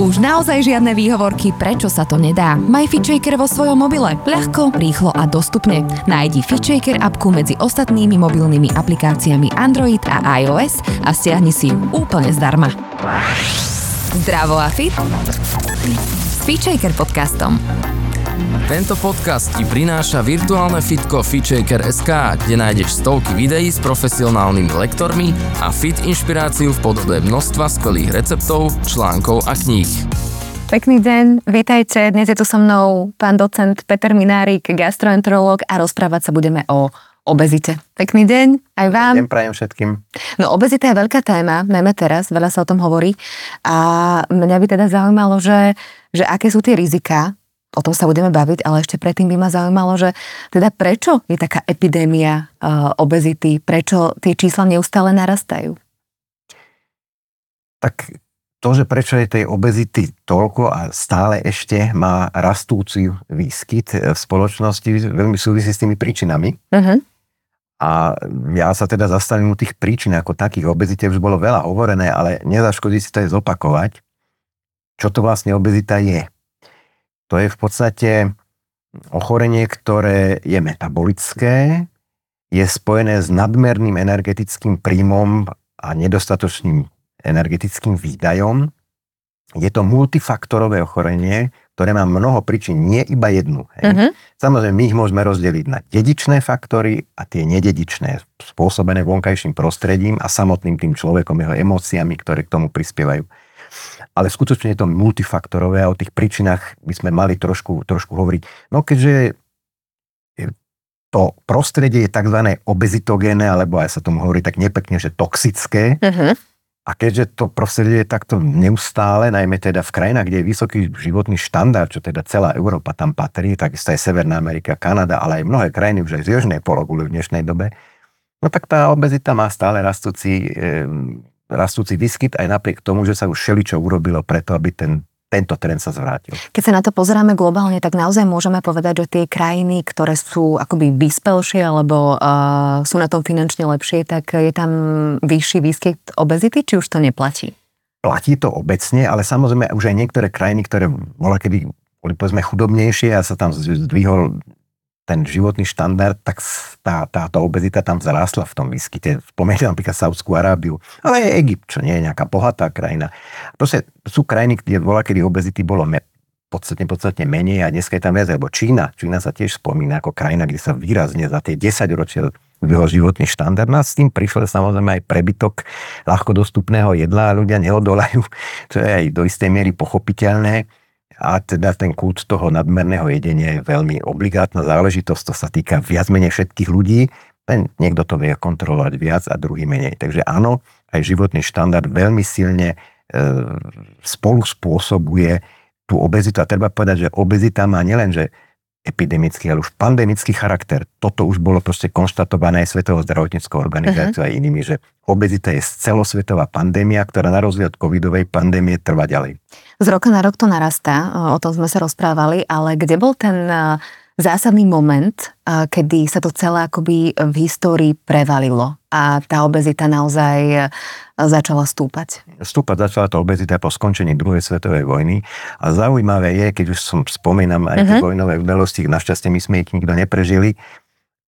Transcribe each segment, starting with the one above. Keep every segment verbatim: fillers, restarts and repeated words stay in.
Už naozaj žiadne výhovorky, prečo sa to nedá. Maj FitShaker vo svojom mobile. Ľahko, rýchlo a dostupne. Nájdi FitShaker appku medzi ostatnými mobilnými aplikáciami Android a iOS a stiahni si ju úplne zdarma. Zdravo a fit s FitShaker podcastom. Tento podcast ti prináša virtuálne fitko fit shaker bodka es ká, kde nájdeš stovky videí s profesionálnymi lektormi a fit inšpiráciu v podobe množstva skvelých receptov, článkov a kníh. Pekný deň, vítajte. Dnes je tu so mnou pán docent Peter Minárik, gastroenterológ, a rozprávať sa budeme o obezite. Pekný deň aj vám. Deň prajem všetkým. No, obezita je veľká téma, najmä teraz, veľa sa o tom hovorí. A mňa by teda zaujímalo, že, že aké sú tie riziká. O tom sa budeme baviť, ale ešte predtým by ma zaujímalo, že teda prečo je taká epidémia e, obezity, prečo tie čísla neustále narastajú? Tak to, že prečo je tej obezity toľko a stále ešte má rastúci výskyt v spoločnosti, veľmi súvisí s tými príčinami. Uh-huh. A ja sa teda zastavím u tých príčin ako takých. Obezite už bolo veľa hovorené, ale nezaškodí si to aj zopakovať, čo to vlastne obezita je. To je v podstate ochorenie, ktoré je metabolické, je spojené s nadmerným energetickým príjmom a nedostatočným energetickým výdajom. Je to multifaktorové ochorenie, ktoré má mnoho príčin, nie iba jednu. Hej. Uh-huh. Samozrejme, my ich môžeme rozdeliť na dedičné faktory a tie nededičné, spôsobené vonkajším prostredím a samotným tým človekom, jeho emóciami, ktoré k tomu prispievajú. Ale skutočne je to multifaktorové a o tých príčinách by sme mali trošku, trošku hovoriť. No keďže to prostredie je tzv. Obezitogéne, alebo aj sa tomu hovorí tak nepekne, že toxické. Uh-huh. A keďže to prostredie je takto neustále, najmä teda v krajinách, kde je vysoký životný štandard, čo teda celá Európa tam patrí, takisto aj Severná Amerika, Kanada, ale aj mnohé krajiny už aj z južnej pologule v dnešnej dobe, no tak tá obezita má stále rastúci... E, rastúci výskyt aj napriek tomu, že sa už všeličo urobilo preto, aby ten, tento trend sa zvrátil. Keď sa na to pozeráme globálne, tak naozaj môžeme povedať, že tie krajiny, ktoré sú akoby vyspelšie alebo uh, sú na tom finančne lepšie, tak je tam vyšší výskyt obezity, či už to neplatí? Platí to obecne, ale samozrejme už aj niektoré krajiny, ktoré bola keby boli povedzme chudobnejšie a sa tam zdvihol ten životný štandard, tak tá, táto obezita tam vzrástla v tom výskyte. Spomeniem napríklad Saudskú Arábiu, ale aj Egypt, čo nie je nejaká bohatá krajina. Proste sú krajiny, kde bola, kedy obezity bolo me- podstatne, podstatne menej a dneska je tam viac, lebo Čína. Čína sa tiež spomína ako krajina, kde sa výrazne za tie desaťročia zvyhol životný štandard. No a s tým prišiel samozrejme aj prebytok ľahko dostupného jedla a ľudia neodolajú, čo je aj do istej miery pochopiteľné. A teda ten kult toho nadmerného jedenia je veľmi obligátna záležitosť, to sa týka viac menej všetkých ľudí, len niekto to vie kontrolovať viac a druhý menej. Takže áno, aj životný štandard veľmi silne e, spolu spôsobuje tú obezitu. A treba povedať, že obezita má nielen, že epidemický, ale už pandemický charakter. Toto už bolo proste konštatované aj Svetovou zdravotníckou organizáciou uh-huh. a inými, že obezita je celosvetová pandémia, ktorá na rozdiel od covidovej pandémie trvá ďalej. Z roka na rok to narastá, o tom sme sa rozprávali, ale kde bol ten zásadný moment, kedy sa to celé akoby v histórii prevalilo a tá obezita naozaj začala stúpať? Stúpať začala tá obezita po skončení druhej svetovej vojny a zaujímavé je, keď už som spomínam aj uh-huh. tie vojnové udalosti, našťastie my sme ich nikto neprežili,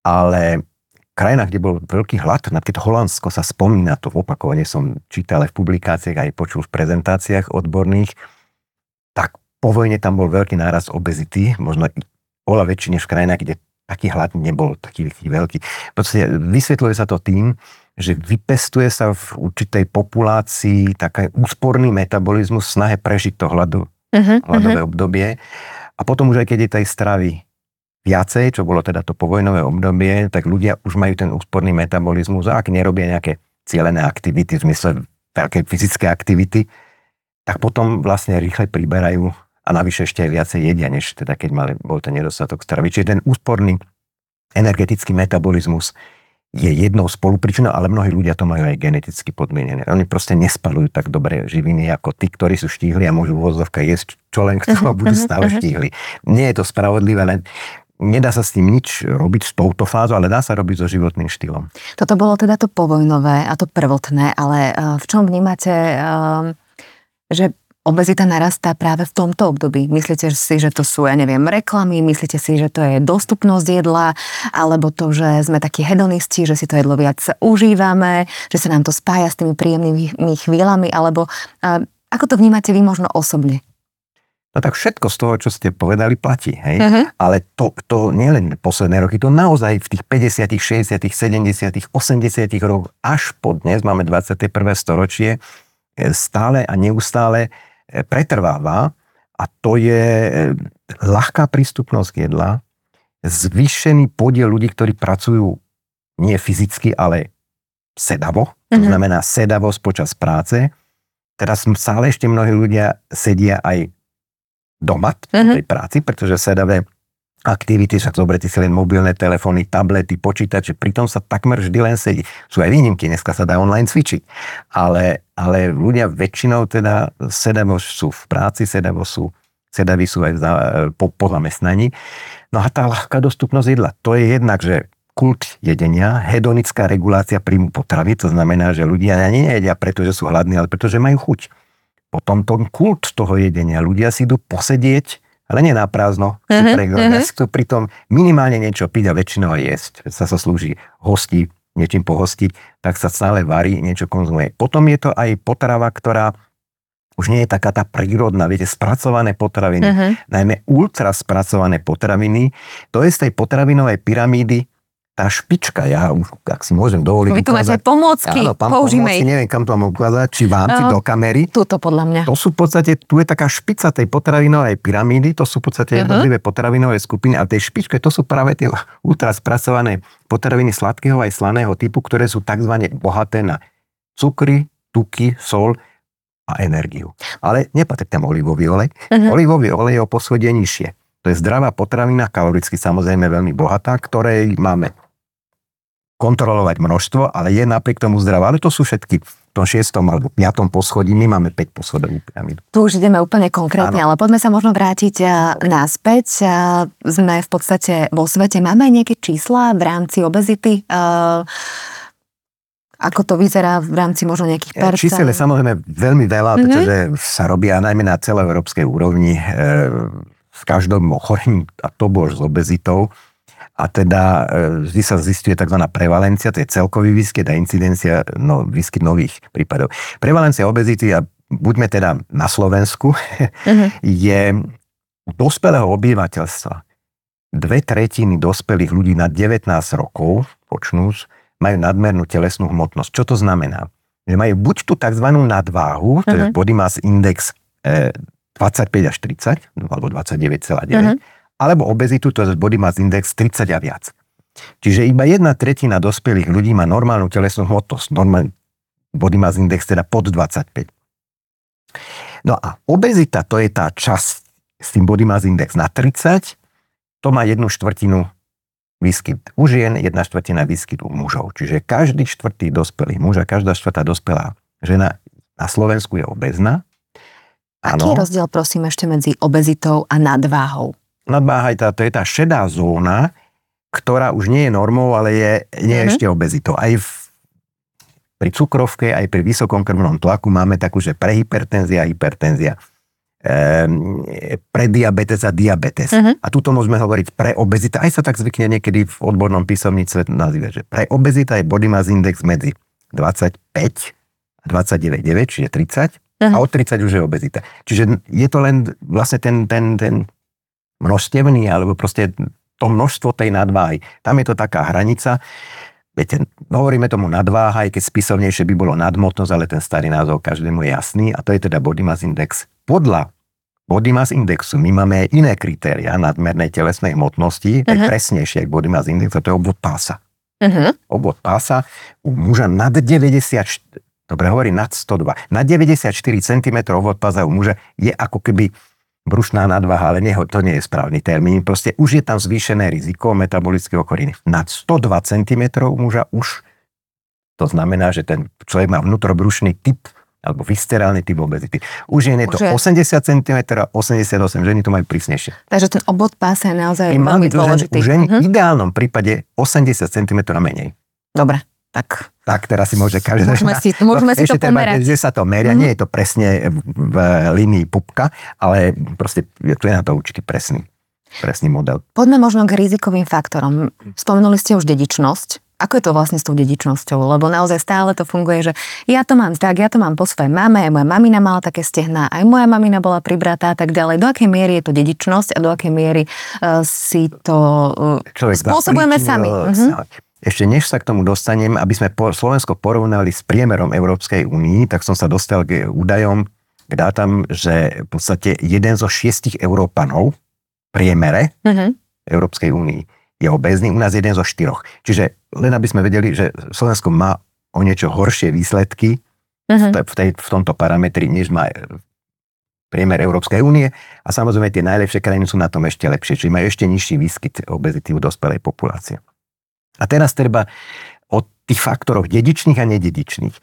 ale v krajinách, kde bol veľký hlad, napríklad Holandsko sa spomína, to opakovane som čítal aj v publikáciách, aj počul v prezentáciách odborných, tak po vojne tam bol veľký nárast obezity, možno oveľa väčší než v krajinách, kde taký hlad nebol, taký veľký. Proste vysvetľuje sa to tým, že vypestuje sa v určitej populácii taký úsporný metabolizmus v snahe prežiť to hladu, uh-huh, hladové uh-huh. obdobie. A potom už aj keď je tej stravy viacej, čo bolo teda to povojnové obdobie, tak ľudia už majú ten úsporný metabolizmus a ak nerobia nejaké cielené aktivity, v zmysle veľké fyzické aktivity, tak potom vlastne rýchle priberajú a navyše ešte aj viacej jedia, než teda keď mali, bol ten nedostatok stravy. Čiže ten úsporný energetický metabolizmus je jednou spolupríčinou, ale mnohí ľudia to majú aj geneticky podmienené. Oni proste nespalujú tak dobre živiny ako tí, ktorí sú štíhli a môžu vozovka jesť, čo len k tomu budú stále štíhli. Nie je to spravodlivé, len nedá sa s tým nič robiť s touto fázou, ale dá sa robiť so životným štýlom. Toto bolo teda to povojnové a to prvotné, ale v čom vnímate, že obezita narastá práve v tomto období? Myslíte si, že to sú, ja neviem, reklamy? Myslíte si, že to je dostupnosť jedla? Alebo to, že sme takí hedonisti, že si to jedlo viac užívame? Že sa nám to spája s tými príjemnými chvíľami? Alebo uh, ako to vnímate vy možno osobne? No tak všetko z toho, čo ste povedali, platí, hej? Uh-huh. Ale to, to nie len posledné roky, to naozaj v tých päťdesiatych, šesťdesiatych, sedemdesiatych, osemdesiatych rokoch až po dnes, máme dvadsiate prvé storočie, stále a neustále pretrváva, a to je ľahká prístupnosť jedla, zvýšený podiel ľudí, ktorí pracujú nie fyzicky, ale sedavo, uh-huh. to znamená sedavosť počas práce. Teraz stále ešte mnohí ľudia sedia aj doma v tej práci, pretože sedavé aktivity, však zoberete si len mobilné telefóny, tablety, počítače, pritom sa takmer vždy len sedí. Sú aj výnimky, dneska sa dá online cvičiť, ale, ale ľudia väčšinou teda sedavo sú v práci, sedavo sú, sedaví sú aj za, po, po zamestnaní. No a tá ľahká dostupnosť jedla, to je jednak, že kult jedenia, hedonická regulácia príjmu potravy, to znamená, že ľudia ani nejedia, pretože sú hladní, ale pretože majú chuť. Potom ten kult toho jedenia. Ľudia si idú posedieť, ale nie na prázdno. Uh-huh, uh-huh. Si to pritom minimálne niečo piť a väčšinou jesť. Sa sa slúži hosti, niečím pohostiť, tak sa stále varí, niečo konzumuje. Potom je to aj potrava, ktorá už nie je taká tá prírodná. Viete, spracované potraviny, uh-huh. najmä ultra spracované potraviny. To je z tej potravinovej pyramídy tá špička, ja už, ak si môžem dovoliť... Vy tu máte pomôcky, áno, pán, použíme pomôcky, neviem, kam to mám ukázať, či vám, no, či do kamery. Tuto podľa mňa. To sú v podstate, tu je taká špica tej potravinovej pyramídy, to sú v podstate uh-huh. jednotlivé potravinové skupiny, a tej špičke, to sú práve tie ultra spracované potraviny sladkého aj slaného typu, ktoré sú takzvané bohaté na cukry, tuky, sol a energiu. Ale nepatrí tam olivový olej. Uh-huh. Olivový olej je o poschodie nižšie. To je zdravá potravina, kaloricky samozrejme veľmi bohatá, ktorej máme kontrolovať množstvo, ale je napriek tomu zdravá. Ale to sú všetky v tom šiestom alebo piatom poschodí. My máme päť poschodovú pyramídu. Tu už ideme úplne konkrétne, áno. Ale poďme sa možno vrátiť naspäť. Sme v podstate vo svete. Máme aj nejaké čísla v rámci obezity? Ako to vyzerá v rámci možno nejakých percent? Čísel je samozrejme veľmi veľa, mm-hmm. pretože sa robia najmä na celoeurópskej úrovni v každom ochorení, a to bolo s obezitou. A teda vždy sa zistuje tzv. Prevalencia, to je celkový výskyt a incidencia, no, výskyt nových prípadov. Prevalencia obezity, a buďme teda na Slovensku, uh-huh. je dospelého obyvateľstva. Dve tretiny dospelých ľudí nad devätnásť rokov, počnúť, majú nadmernú telesnú hmotnosť. Čo to znamená? Že majú buď tú tzv. Nadváhu, to je uh-huh. body mass index eh, dvadsaťpäť až tridsať, alebo dvadsaťdeväť celá deväť, uh-huh. alebo obezitu, to je body mass index tridsať a viac. Čiže iba jedna tretina dospelých ľudí má normálnu telesnú hmotnosť, normálny body mass index teda pod dvadsaťpäť. No a obezita, to je tá časť s tým body mass index na tridsať, to má jednu štvrtinu výskyt u žien, jedna štvrtina výskyt u mužov. Čiže každý štvrtý dospelý muž a každá štvrtá dospelá žena na Slovensku je obezná. Aký je rozdiel, prosím, ešte medzi obezitou a nadváhou? Nadváha, to je tá šedá zóna, ktorá už nie je normou, ale je, nie je mm-hmm. ešte obezitou. Aj v, pri cukrovke, aj pri vysokom krvnom tlaku máme takú, že prehypertenzia, hypertenzia, ehm, prediabetes a diabetes. Mm-hmm. A tuto môžeme hovoriť preobezita. Aj sa tak zvykne niekedy v odbornom písomníctve nazývať, že preobezita je body mass index medzi dvadsaťpäť a dvadsaťdeväť celá deväť, čiže tridsať. Mm-hmm. A od tridsať už je obezita. Čiže je to len vlastne ten... ten, ten množstevný, alebo proste to množstvo tej nadváhy. Tam je to taká hranica, viete, hovoríme tomu nadváha, aj keď spisovnejšie by bolo nadmotnosť, ale ten starý názov každému je jasný, a to je teda body mass index. Podľa body mass indexu my máme aj iné kritéria nadmernej telesnej hmotnosti, uh-huh. aj presnejšie, ako body mass index, a to je obvod pása. Uh-huh. Obvod pása u muža nad deväťdesiatštyri, dobre hovorí, nad sto dva, nad deväťdesiatštyri centimetrov obvod pása u muža je ako keby brušná nadváha, ale neho, to nie je správny termín. Proste už je tam zvýšené riziko metabolického okoriny. Nad sto dva centimetrov muža už, to znamená, že ten človek má vnútrobrušný typ, alebo viscerálny typ obezity. Už je nie to je... osemdesiat centimetrov, osemdesiatosem, ženy to majú prísnejšie. Takže ten obvod pása je naozaj veľmi dôležitý. U ženy v ideálnom prípade osemdesiat centimetrov menej. Dobre. tak... Tak, teraz si môže každá... Môžeme si, môžeme no, si to pomerať. Ešte treba, že sa to meria, mm-hmm. nie je to presne v línii pupka, ale proste tu je na to určitý presný, presný model. Poďme možno k rizikovým faktorom. Spomenuli ste už dedičnosť. Ako je to vlastne s tou dedičnosťou? Lebo naozaj stále to funguje, že ja to mám tak, ja to mám po svojej mame, aj moja mamina mala také stehná, aj moja mamina bola pribratá a tak ďalej. Do akej miery je to dedičnosť a do akej miery uh, si to uh, spôsobujeme sami? Uh-huh. Ešte než sa k tomu dostanem, aby sme po Slovensko porovnali s priemerom Európskej únii, tak som sa dostal k údajom, k dátam, že v podstate jeden zo šiestich Európanov priemere uh-huh. Európskej únii je obézny, u nás jeden zo štyroch. Čiže len aby sme vedeli, že Slovensko má o niečo horšie výsledky uh-huh. v, tej, v tomto parametri, než má priemer Európskej únie. A samozrejme tie najlepšie krajiny sú na tom ešte lepšie, čiže majú ešte nižší výskyt obezity u dospelej populácie. A teraz treba o tých faktoroch dedičných a nededičných.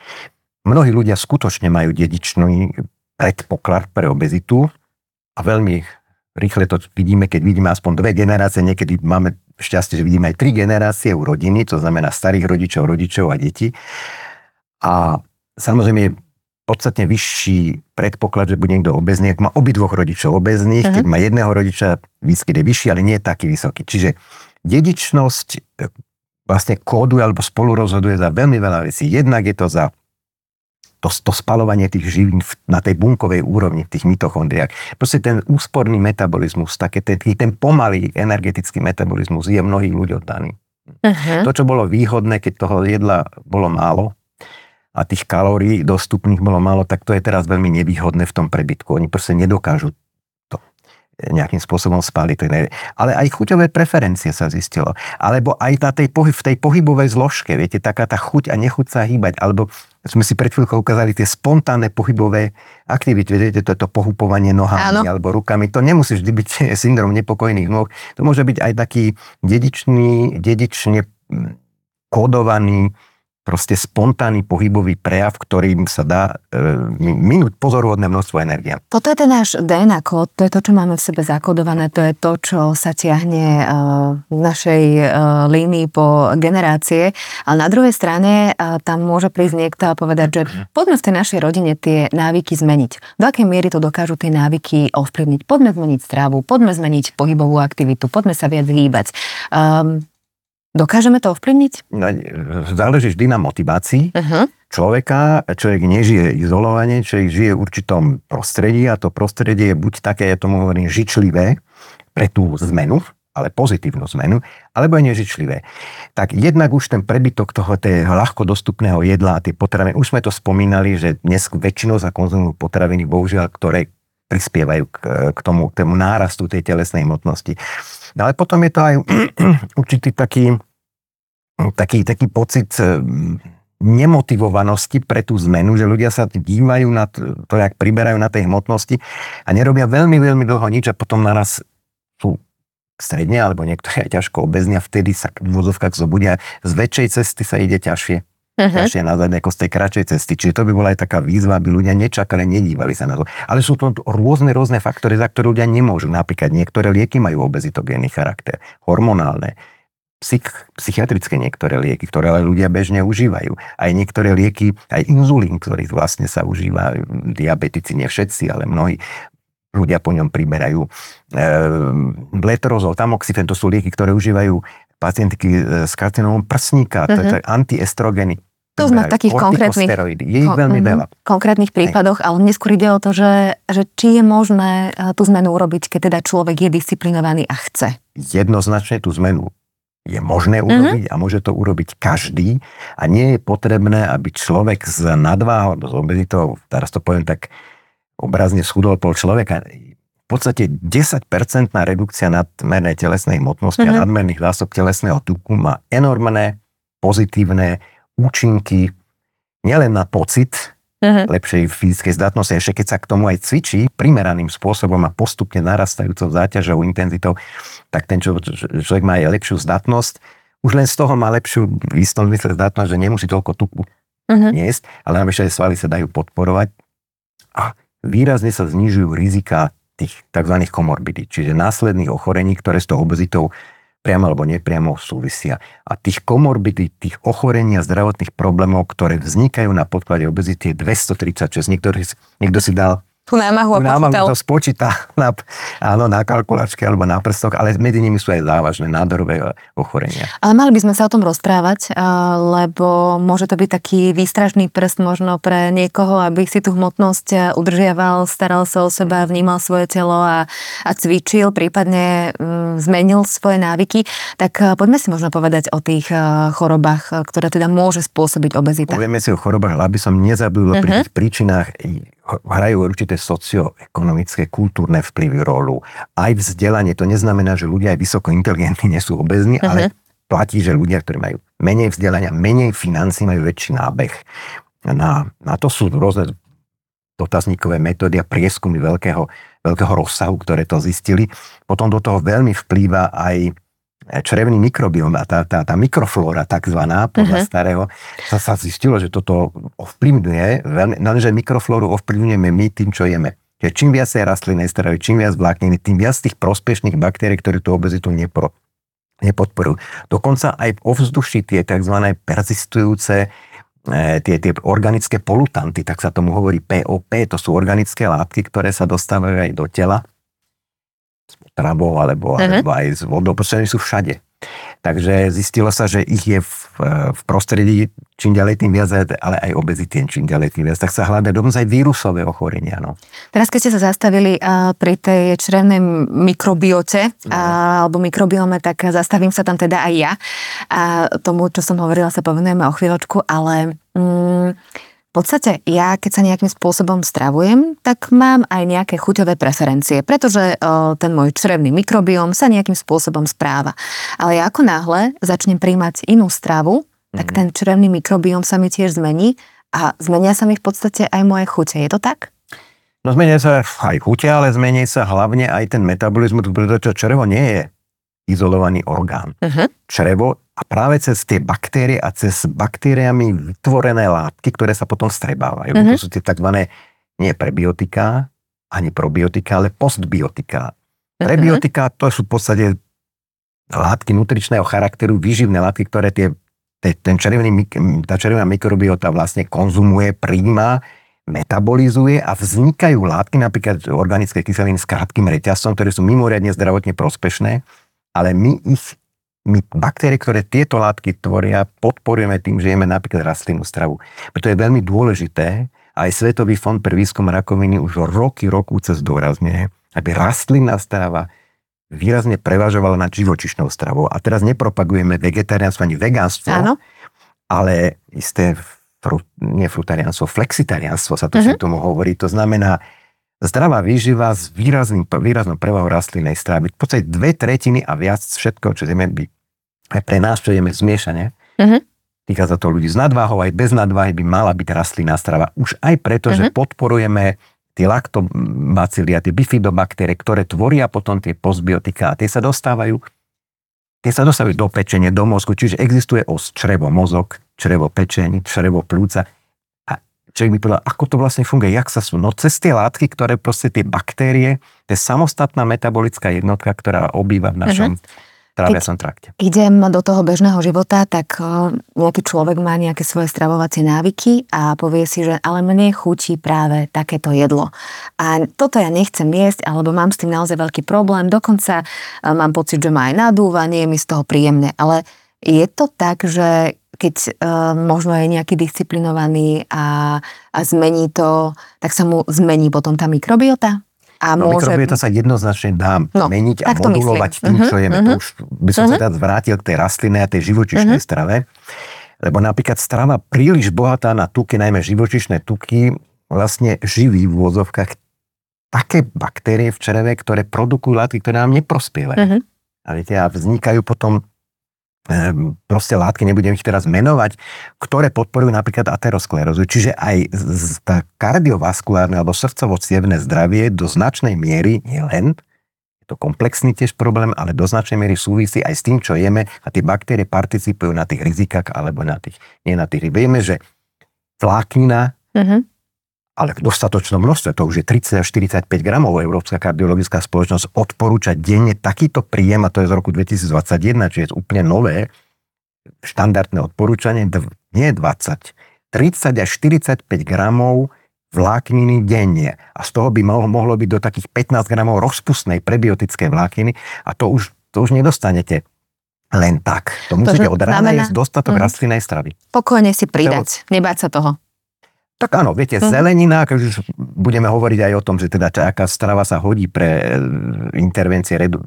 Mnohí ľudia skutočne majú dedičný predpoklad pre obezitu a veľmi rýchle to vidíme, keď vidíme aspoň dve generácie, niekedy máme šťastie, že vidíme aj tri generácie u rodiny, to znamená starých rodičov, rodičov a detí. A samozrejme je podstatne vyšší predpoklad, že bude niekto obezný, ak má obidvoch rodičov obezných, uh-huh. keď má jedného rodiča, výskyt je vyšší, ale nie je taký vysoký. Čiže dedičnosť vlastne kóduje alebo spolurozhoduje za veľmi veľa vecí. Jednak je to za to, to spalovanie tých živín na tej bunkovej úrovni, v tých mitochondriách. Proste ten úsporný metabolizmus, také ten, ten pomalý energetický metabolizmus je mnohých ľudí oddaný. Uh-huh. To, čo bolo výhodné, keď toho jedla bolo málo, a tých kalórií dostupných bolo málo, tak to je teraz veľmi nevýhodné v tom prebytku. Oni proste nedokážu to nejakým spôsobom spáliť. Ale aj chuťové preferencie sa zistilo. Alebo aj na tej pohyb, v tej pohybovej zložke, viete, taká tá chuť a nechuť sa hýbať. Alebo sme si pred chvíľkou ukázali tie spontánne pohybové aktivity. Viete, to je to pohupovanie nohami Áno. alebo rukami. To nemusí vždy byť syndrom nepokojných nôh. To môže byť aj taký dedičný, dedične kódovaný proste spontánny pohybový prejav, ktorým sa dá e, minúť pozoruhodné množstvo energie. Toto je ten náš dé en á kód, to je to, čo máme v sebe zakodované, to je to, čo sa ťahne e, v našej e, línii po generácie, ale na druhej strane e, tam môže prísť niekto a povedať, že poďme v tej našej rodine tie návyky zmeniť. Do akej miery to dokážu tie návyky ovplyvniť? Poďme zmeniť stravu, poďme zmeniť pohybovú aktivitu, poďme sa viac hýbať. Um, Dokážeme to ovplyvniť? No, záleží vždy na motivácii uh-huh. človeka. Človek nežije izolovane, človek žije v určitom prostredí a to prostredie je buď také, ja tomu hovorím, žičlivé pre tú zmenu, ale pozitívnu zmenu, alebo je nežičlivé. Tak jednak už ten prebytok toho ľahko dostupného jedla a tie potraviny, už sme to spomínali, že dnes väčšinou sa konzumujú potraviny, bohužiaľ, ktoré prispievajú k, k, tomu, k tomu nárastu tej telesnej hmotnosti. No ale potom je to aj určitý taký, taký, taký pocit nemotivovanosti pre tú zmenu, že ľudia sa dívajú na to, jak priberajú na tej hmotnosti a nerobia veľmi, veľmi dlho nič a potom naraz sú stredne alebo niektorí aj ťažko obeznia, vtedy sa v vozovkách zobudia. Z väčšej cesty sa ide ťažšie. Ťažšie uh-huh. nazvať ako z tej kratšej cesty. Čiže to by bola aj taká výzva, aby ľudia nečakali, nedívali sa na to. Ale sú to rôzne, rôzne faktory, za ktoré ľudia nemôžu. Napríklad niektoré lieky majú obezitogénny charakter, hormonálne, psych, psychiatrické niektoré lieky, ktoré ale ľudia bežne užívajú. Aj niektoré lieky, aj inzulín, ktorý vlastne sa užíva, diabetici, nie všetci, ale mnohí ľudia po ňom priberajú. Ehm, letrozol, tamoxifen, to sú lieky, ktoré užívajú pacientky s karcinómom prsníka, uh-huh. to je antiestrogeny. To sme v takých konkrétnych, je ich veľmi veľa. konkrétnych prípadoch, ale neskôr ide o to, že, že či je možné tú zmenu urobiť, keď teda človek je disciplinovaný a chce. Jednoznačne tú zmenu je možné urobiť uh-huh. a môže to urobiť každý a nie je potrebné, aby človek z nadváhou, z obezitou, teraz to poviem tak obrazne, schudol pol človeka. V podstate desať percent redukcia nadmernej telesnej hmotnosti uh-huh. a nadmerných zásob telesného tuku má enormné pozitívne účinky nielen na pocit uh-huh. lepšej fyzickej zdatnosti, ešte keď sa k tomu aj cvičí primeraným spôsobom a postupne narastajúcou záťažou, intenzitou, tak ten človek má aj lepšiu zdatnosť. Už len z toho má lepšiu v istom zmysle zdatnosť, že nemusí toľko tuku uh-huh. jesť, ale navyše svaly sa dajú podporovať a výrazne sa znižujú rizika tých tzv. Komorbidí, čiže následných ochorení, ktoré s tou obezitou priamo alebo nepriamo súvisia. A tých komorbidít, tých ochorení a zdravotných problémov, ktoré vznikajú na podklade obezity, je dvestotridsaťšesť. Niektorý, niekto si dal tú námahu a námahu to spočíta na, áno, na kalkulačke alebo na prstok, ale medzi nimi sú aj závažné nádorové ochorenia. Ale mali by sme sa o tom rozprávať, lebo môže to byť taký výstražný prst možno pre niekoho, aby si tú hmotnosť udržiaval, staral sa o seba, vnímal svoje telo a, a cvičil, prípadne zmenil svoje návyky. Tak poďme si možno povedať o tých chorobách, ktoré teda môže spôsobiť obezita. Povieme si o chorobách, ale aby som nezabudol uh-huh. pri tých príčinách, hrajú určité socioekonomické, kultúrne vplyvy rolu. Aj vzdelanie, to neznamená, že ľudia aj vysoko inteligentní nie sú obezní, uh-huh. ale platí, že ľudia, ktorí majú menej vzdelania, menej financí, majú väčší nábeh. Na, na to sú rôzne dotazníkové metódy a prieskumy veľkého, veľkého rozsahu, ktoré to zistili. Potom do toho veľmi vplýva aj črevný mikrobióm a tá, tá, tá mikroflóra takzvaná podľa uh-huh. starého, sa, sa zistilo, že toto ovplyvňuje, lenže mikroflóru ovplyvňujeme my tým, čo jeme. Čiže čím viac je rastlinnej stravy, čím viac vlákniny, tým viac tých prospešných baktérií, ktoré tú obezitu nepro, nepodporujú. Dokonca aj v ovzduši tie takzvané persistujúce Tie, tie organické polutanty, tak sa tomu hovorí pé ó pé, to sú organické látky, ktoré sa dostávajú aj do tela z potravou alebo, uh-huh. alebo aj z vodou, pretože sú všade. Takže zistilo sa, že ich je v, v prostredí čím ďalej tým viac, ale aj obezity čím ďalej tým viac, tak sa hľadajú dokonca aj vírusové ochorenia. No. Teraz, keď ste sa zastavili uh, pri tej črevnej mikrobiote uh, alebo mikrobiome, tak zastavím sa tam teda aj ja. A tomu, čo som hovorila, sa povenujeme o chvíľočku, ale... Mm, V podstate ja, keď sa nejakým spôsobom stravujem, tak mám aj nejaké chuťové preferencie, pretože o, ten môj črevný mikrobióm sa nejakým spôsobom správa. Ale ja ako náhle začnem príjmať inú stravu, mm-hmm. tak ten črevný mikrobióm sa mi tiež zmení a zmenia sa mi v podstate aj moje chute. Je to tak? No zmenia sa aj chute, ale zmení sa hlavne aj ten metabolizmus, pretože črevo nie je izolovaný orgán. Uh-huh. Črevo a práve cez tie baktérie a cez baktériami vytvorené látky, ktoré sa potom strebávajú. Uh-huh. To sú tie takzvané nie prebiotiká, ani probiotiká, ale postbiotiká. Uh-huh. Prebiotiká to sú v podstate látky nutričného charakteru, výživné látky, ktoré tie, te, ten červený, tá červená mikrobiota vlastne konzumuje, prijíma, metabolizuje a vznikajú látky, napríklad organické kyseliny s krátkym reťazcom, ktoré sú mimoriadne zdravotne prospešné, ale my ich, my baktérie, ktoré tieto látky tvoria, podporujeme tým, že jeme napríklad rastlinnú stravu. Preto je veľmi dôležité, aj Svetový fond pre výskum rakoviny už roky, roku cez dôrazne, aby rastlinná strava výrazne prevažovala nad živočišnou stravou. A teraz nepropagujeme vegetariánstvo ani vegánstvo, áno, ale isté fru, nie frutariánstvo, flexitariánstvo sa to, uh-huh. tomu hovorí. To znamená, zdravá výživa s výrazným, výraznou prevahou rastlinnej stravy. V podstate dve tretiny a viac všetko, čo jeme, by aj pre nás, čo jeme zmiešane, uh-huh. týka sa to ľudí s nadváhou, aj bez nadváhy by mala byť rastlinná strava. Už aj preto, uh-huh. že podporujeme tie laktobacily a tie bifidobaktérie, ktoré tvoria potom tie postbiotiká. Tie sa dostávajú tie sa dostávajú do pečenie, do mozgu, čiže existuje os črevo mozog, črevo pečenie, črevo plúca. Človek mi povedal, ako to vlastne funguje, jak sa sú. No cez tie látky, ktoré proste tie baktérie, to je samostatná metabolická jednotka, ktorá obýva v našom uh-huh. tráviacom trakte. Idem do toho bežného života, tak nejaký človek má nejaké svoje stravovacie návyky a povie si, že ale mne chutí práve takéto jedlo. A toto ja nechcem jesť, alebo mám s tým naozaj veľký problém, dokonca mám pocit, že ma aj nadúva, nie je mi z toho príjemné. Ale je to tak, že keď uh, možno je nejaký disciplinovaný a, a zmení to, tak sa mu zmení potom tá mikrobiota? A no, môže... Mikrobiota sa jednoznačne dá no, meniť a modulovať tým, uh-huh, čo jeme. Uh-huh. To už by som uh-huh. sa teda zvrátil k tej rastline a tej živočišnej uh-huh. strave. Lebo napríklad strava príliš bohatá na tuky, najmä živočišné tuky, vlastne živí v vôzovkách také baktérie v čreve, ktoré produkujú látky, ktoré nám neprospievajú. Uh-huh. A viete, a vznikajú potom proste látky, nebudem ich teraz menovať, ktoré podporujú napríklad aterosklerózu. Čiže aj tá kardiovaskulárne alebo srdcovo-cievne zdravie do značnej miery je len, je to komplexný tiež problém, ale do značnej miery súvisí aj s tým, čo jeme a tie baktérie participujú na tých rizikách alebo na tých, nie na tých. Vieme, že vláknina uh-huh. a ale v dostatočnom množstve, to už je tridsať až štyridsaťpäť gramov, Európska kardiologická spoločnosť odporúča denne takýto príjem, a to je z roku dvetisícdvadsaťjeden, čiže je úplne nové, štandardné odporúčanie, nie dvadsať, tridsať až štyridsaťpäť gramov vlákniny denne. A z toho by mohlo byť do takých pätnásť gramov rozpustnej prebiotickej vlákniny, a to už, to už nedostanete len tak. To musíte od rána jesť dostatok mm. rastlinnej stravy. Pokojne si pridať, nebáť sa toho. Tak áno, viete, mm. zelenina, keďže budeme hovoriť aj o tom, že teda aká strava sa hodí pre intervencie redu-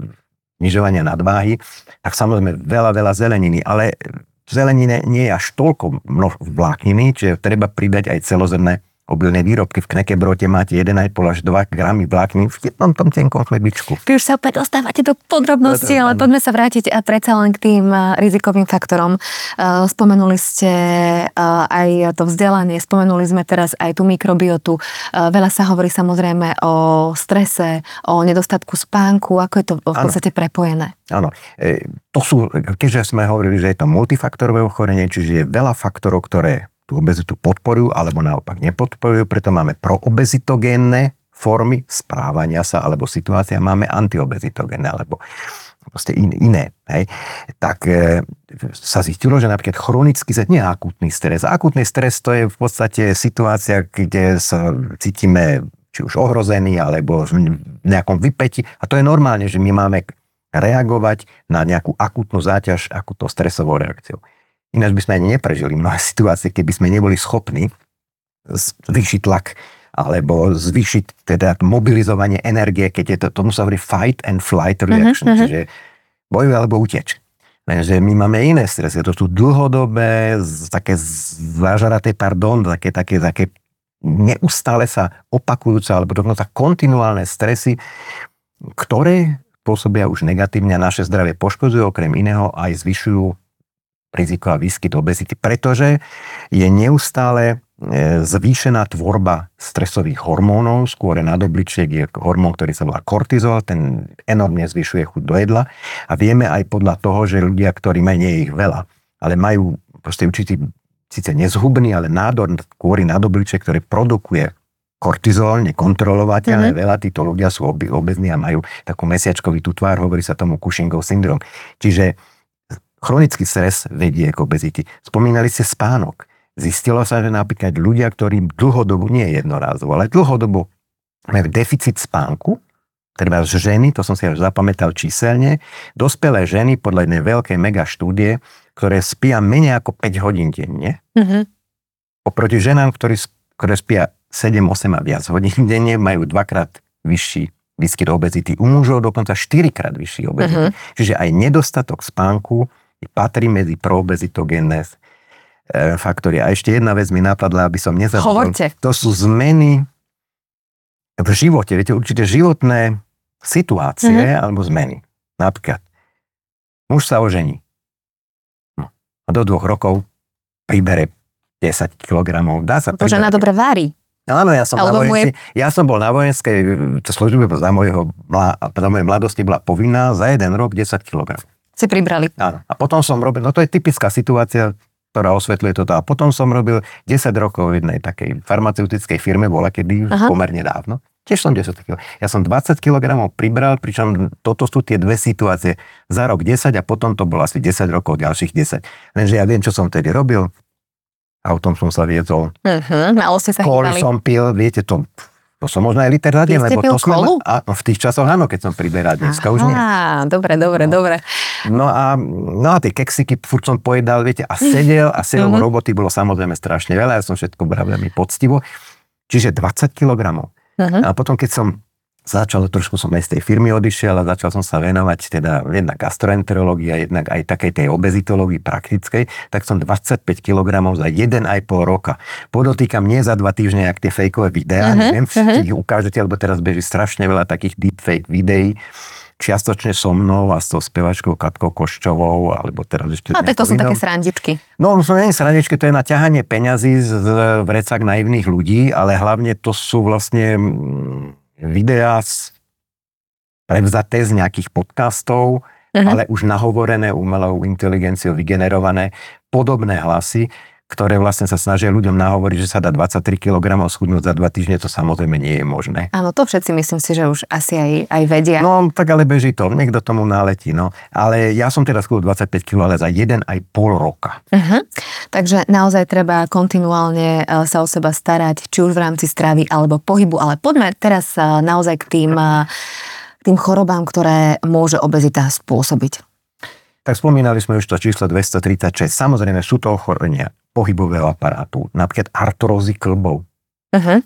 znižovania nadváhy, tak samozrejme veľa, veľa zeleniny, ale v zelenine nie je až toľko množ- vlákniny, čiže treba pridať aj celozrné obilné výrobky. V knekebrote máte jeden a pol až dva gramy vláknin v jednom tom tenkom chlebičku. Vy už sa opäť dostávate do podrobností, ale poďme sa vrátiť a predsa len k tým rizikovým faktorom. Spomenuli ste aj to vzdelanie, spomenuli sme teraz aj tú mikrobiotu. Veľa sa hovorí samozrejme o strese, o nedostatku spánku, ako je to v podstate ano. prepojené. Áno. E, to sú, keďže sme hovorili, že je to multifaktorové ochorenie, čiže je veľa faktorov, ktoré obezitu podporujú, alebo naopak nepodporujú, preto máme proobezitogénne formy správania sa alebo situácia, máme antiobezitogénne alebo proste in, iné. Hej. Tak e, sa zistilo, že napríklad chronický stres, nie akútny stres. Akútny stres, to je v podstate situácia, kde sa cítime či už ohrození, alebo v nejakom vypäti. A to je normálne, že my máme reagovať na nejakú akútnu záťaž, akútnou stresovou reakciou. Ináč by sme ani neprežili mnohé situácie, keby sme neboli schopní zvýšiť tlak alebo zvýšiť teda mobilizovanie energie, keď je to, tomu sa hovorí fight and flight reaction, uh-huh, uh-huh. čiže bojuj alebo uteč. Lenže my máme iné stresy, to sú dlhodobé, také zažaraté, pardon, také, také, také neustále sa opakujúce alebo dokonca kontinuálne stresy, ktoré pôsobia už negatívne a naše zdravie poškodzujú, okrem iného aj zvyšujú riziko a výskyt obezity, pretože je neustále zvýšená tvorba stresových hormónov, skôr nad obličiek je hormón, ktorý sa volá kortizol, ten enormne zvyšuje chuť do jedla a vieme aj podľa toho, že ľudia, ktorí majú, nie je ich veľa, ale majú proste určitý, síce nezhubný, ale nádor kôry nad obličiek, ktorý produkuje kortizol, nekontrolovateľné, mm-hmm. veľa títo ľudia sú ob- obezní a majú takú mesiačkovitú tvár, hovorí sa tomu Cushingov syndrom. Čiže chronický stres vedie k obezite. Spomínali ste spánok. Zistilo sa, že napríklad ľudia, ktorí dlhodobo, nie jednorázovo, ale dlhodobo majú deficit spánku, teda ženy, to som si až zapamätal číselne, dospelé ženy podľa jednej veľkej mega štúdie, ktoré spia menej ako päť hodín denne, mm-hmm. oproti ženám, ktoré, ktoré spia sedem, osem a viac hodín denne, majú dvakrát vyšší výskyt obezity. U mužov dokonca štyrikrát vyšší obezity. Mm-hmm. Čiže aj nedostatok spánku patrí medzi proobezitogénne faktory. A ešte jedna vec mi napadla, aby som nezabudol. Hovorte. To sú zmeny v živote. Viete, určite životné situácie mm-hmm. alebo zmeny. Napríklad, muž sa ožení. A do dvoch rokov pribere desať kilogramov. Dá sa to, že na dobre vári. Áno, ja som, na vojenskej, je... ja som bol na vojenskej službe, za mojej mla, mladosti bola povinná za jeden rok desať kilogramov. Si pribrali. Áno. A potom som robil, no to je typická situácia, ktorá osvetľuje toto. A potom som robil desať rokov v jednej takej farmaceutickej firme, bola kedy Aha. pomerne dávno. Tiež som desať kilogramov. Ja som dvadsať kilogramov pribral, pričom toto sú tie dve situácie. Za rok desať a potom to bolo asi desať rokov, ďalších desať. Lenže ja viem, čo som tedy robil. A o tom som sa viedol. Uh-huh. Malo ste sa chýbali. Kolu som pil, viete to... To som možno aj liter na deň, lebo to sme... Kolu? A v tých časoch áno, keď som priberal dneska už nie. Á, dobre, dobre, no. dobre. No a, no a tie keksiky furt som pojedal, viete, a sedel a sedel mm-hmm. roboty bolo samozrejme strašne veľa, ja som všetko bral veľmi poctivo. Čiže dvadsať kilogramov. Mm-hmm. A potom, keď som začal, trošku som aj z tej firmy odišiel a začal som sa venovať teda jednak gastroenterológii a jednak aj takej tej obezitológii praktickej, tak som dvadsaťpäť kilogramov za jeden a pol roka. Podotýkam nie za dva týždne, jak tie fejkové videá, uh-huh, neviem, či uh-huh. ich ukážete, lebo teraz beží strašne veľa takých deepfake videí, čiastočne so mnou a s tou spevačkou Katkou Koščovou, alebo teraz ešte... A tak to sú také srandičky. No, to nie je srandičky, to je na ťahanie peňazí z vrecák naivných ľudí, ale hlavne to sú vlastne videá prevzaté z nejakých podcastov, uh-huh. ale už nahovorené umelou inteligenciou, vygenerované podobné hlasy, ktoré vlastne sa snažia ľuďom nahovoriť, že sa dá dvadsaťtri kilogramov schudnúť za dva týždne, to samozrejme nie je možné. Áno, to všetci myslím si, že už asi aj, aj vedia. No, tak ale beží to, niekto tomu náletí, no. Ale ja som teraz schudol dvadsaťpäť kilogramov, ale za jeden a pol roka. Uh-huh. Takže naozaj treba kontinuálne sa o seba starať, či už v rámci stravy alebo pohybu, ale poďme teraz naozaj k tým, tým chorobám, ktoré môže obezita spôsobiť. Tak spomínali sme už to číslo dvestotridsaťšesť. Samozrejme sú to ochorenia pohybového aparátu, napríklad artrózy klbov. Uh-huh.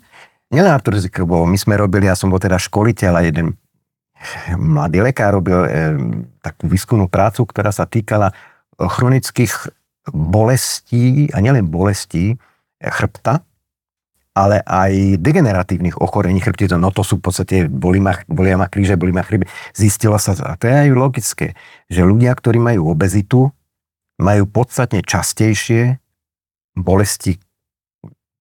Nielen artrózy klbov, my sme robili, ja som bol teda školiteľ a jeden mladý lekár robil eh, takú výskumnú prácu, ktorá sa týkala chronických bolestí, a nielen bolestí chrbta, ale aj degeneratívnych ochorení chrbtice. No to sú v podstate bolima, bolima kríže, bolima chryby. Zistilo sa, a to je aj logické, že ľudia, ktorí majú obezitu, majú podstatne častejšie bolesti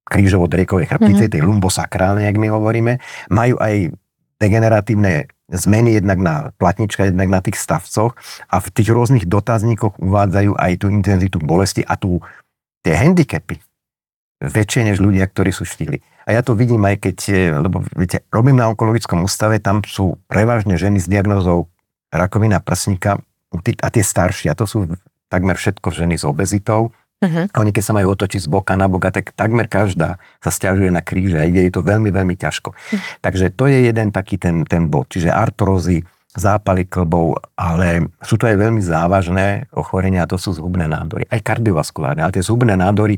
krížovo-driekovej chrbtice, mm-hmm. tej lumbosakrálnej, jak my hovoríme, majú aj degeneratívne zmeny jednak na platničkách, jednak na tých stavcoch a v tých rôznych dotazníkoch uvádzajú aj tú intenzitu bolesti a tú, tie handicapy. Väčšie než ľudia, ktorí sú štihli. A ja to vidím aj keď, lebo viete, robím na onkologickom ústave, tam sú prevažne ženy s diagnózou rakovina prsníka a tie staršie, a to sú takmer všetko ženy s obezitou. Uh-huh. A oni keď sa majú otočiť z boka na boka, tak takmer každá sa sťažuje na kríže a ide jej to veľmi, veľmi ťažko. Uh-huh. Takže to je jeden taký ten, ten bod, čiže artrózy, zápaly klbov, ale sú to aj veľmi závažné ochorenia a to sú zhubné nádory, aj kardiovaskulárne, ale tie zhubné nádory.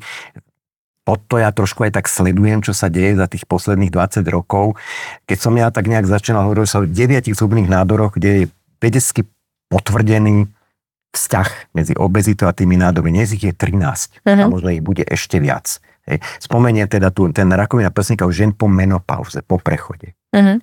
Od to ja trošku aj tak sledujem, čo sa deje za tých posledných dvadsať rokov. Keď som ja tak nejak začínal hovoriť sa o deviatich zhubných nádoroch, kde je vedecky potvrdený vzťah medzi obezitou a tými nádormi. Dnes ich je trinásť, uh-huh. a možno ich bude ešte viac. Hej. Spomeniem teda tu, ten rakovina prsníka u žien po menopauze, po prechode. Uh-huh.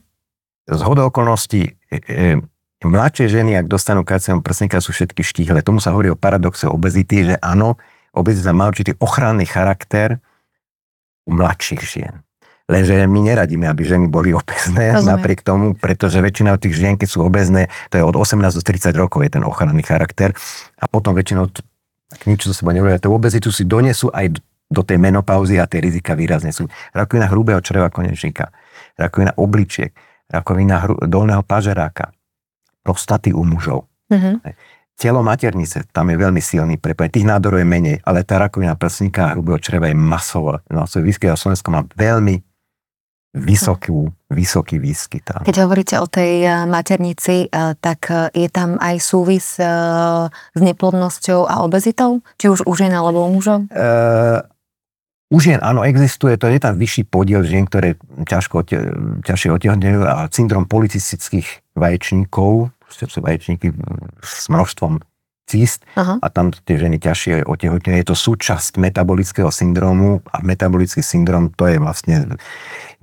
Zhodou okolností e, e, mladšie ženy, ak dostanú karcinom prsníka, sú všetky štíhle. Tomu sa hovorí o paradoxe obezity, že áno, obezita má určitý ochranný charakter u mladších žien. Lenže my neradíme, aby ženy boli obezné, rozumiem. Napriek tomu, pretože väčšina tých žien, keď sú obezné, to je od osemnásť do tridsať rokov je ten ochranný charakter a potom väčšinou nič do seba neurobia. Tú obezitu si donesú aj do tej menopauzy a tie rizika výrazne sú. Rakovina hrubého čreva konečníka, rakovina obličiek, rakovina hru, dolného pažeráka, prostaty u mužov. Mhm. Telo maternice, tam je veľmi silný prepad. Tých nádorov je menej, ale tá rakovina prsníka a hrubého čreva je masová. No, výskyt a Slovensko má veľmi vysokú, vysoký výskyt. Tam. Keď hovoríte o tej maternici, tak je tam aj súvis s neplodnosťou a obezitou? Či už u žien alebo u mužov? E- U žien, áno, existuje, to je tam vyšší podiel žien, ktoré ťažko, ťažšie otehotnejú a syndrom polycystických vaječníkov, to sú vaječníky s množstvom císt, aha. a tam tie ženy ťažšie otehotnejú. Je to súčasť metabolického syndromu a metabolický syndrom to je vlastne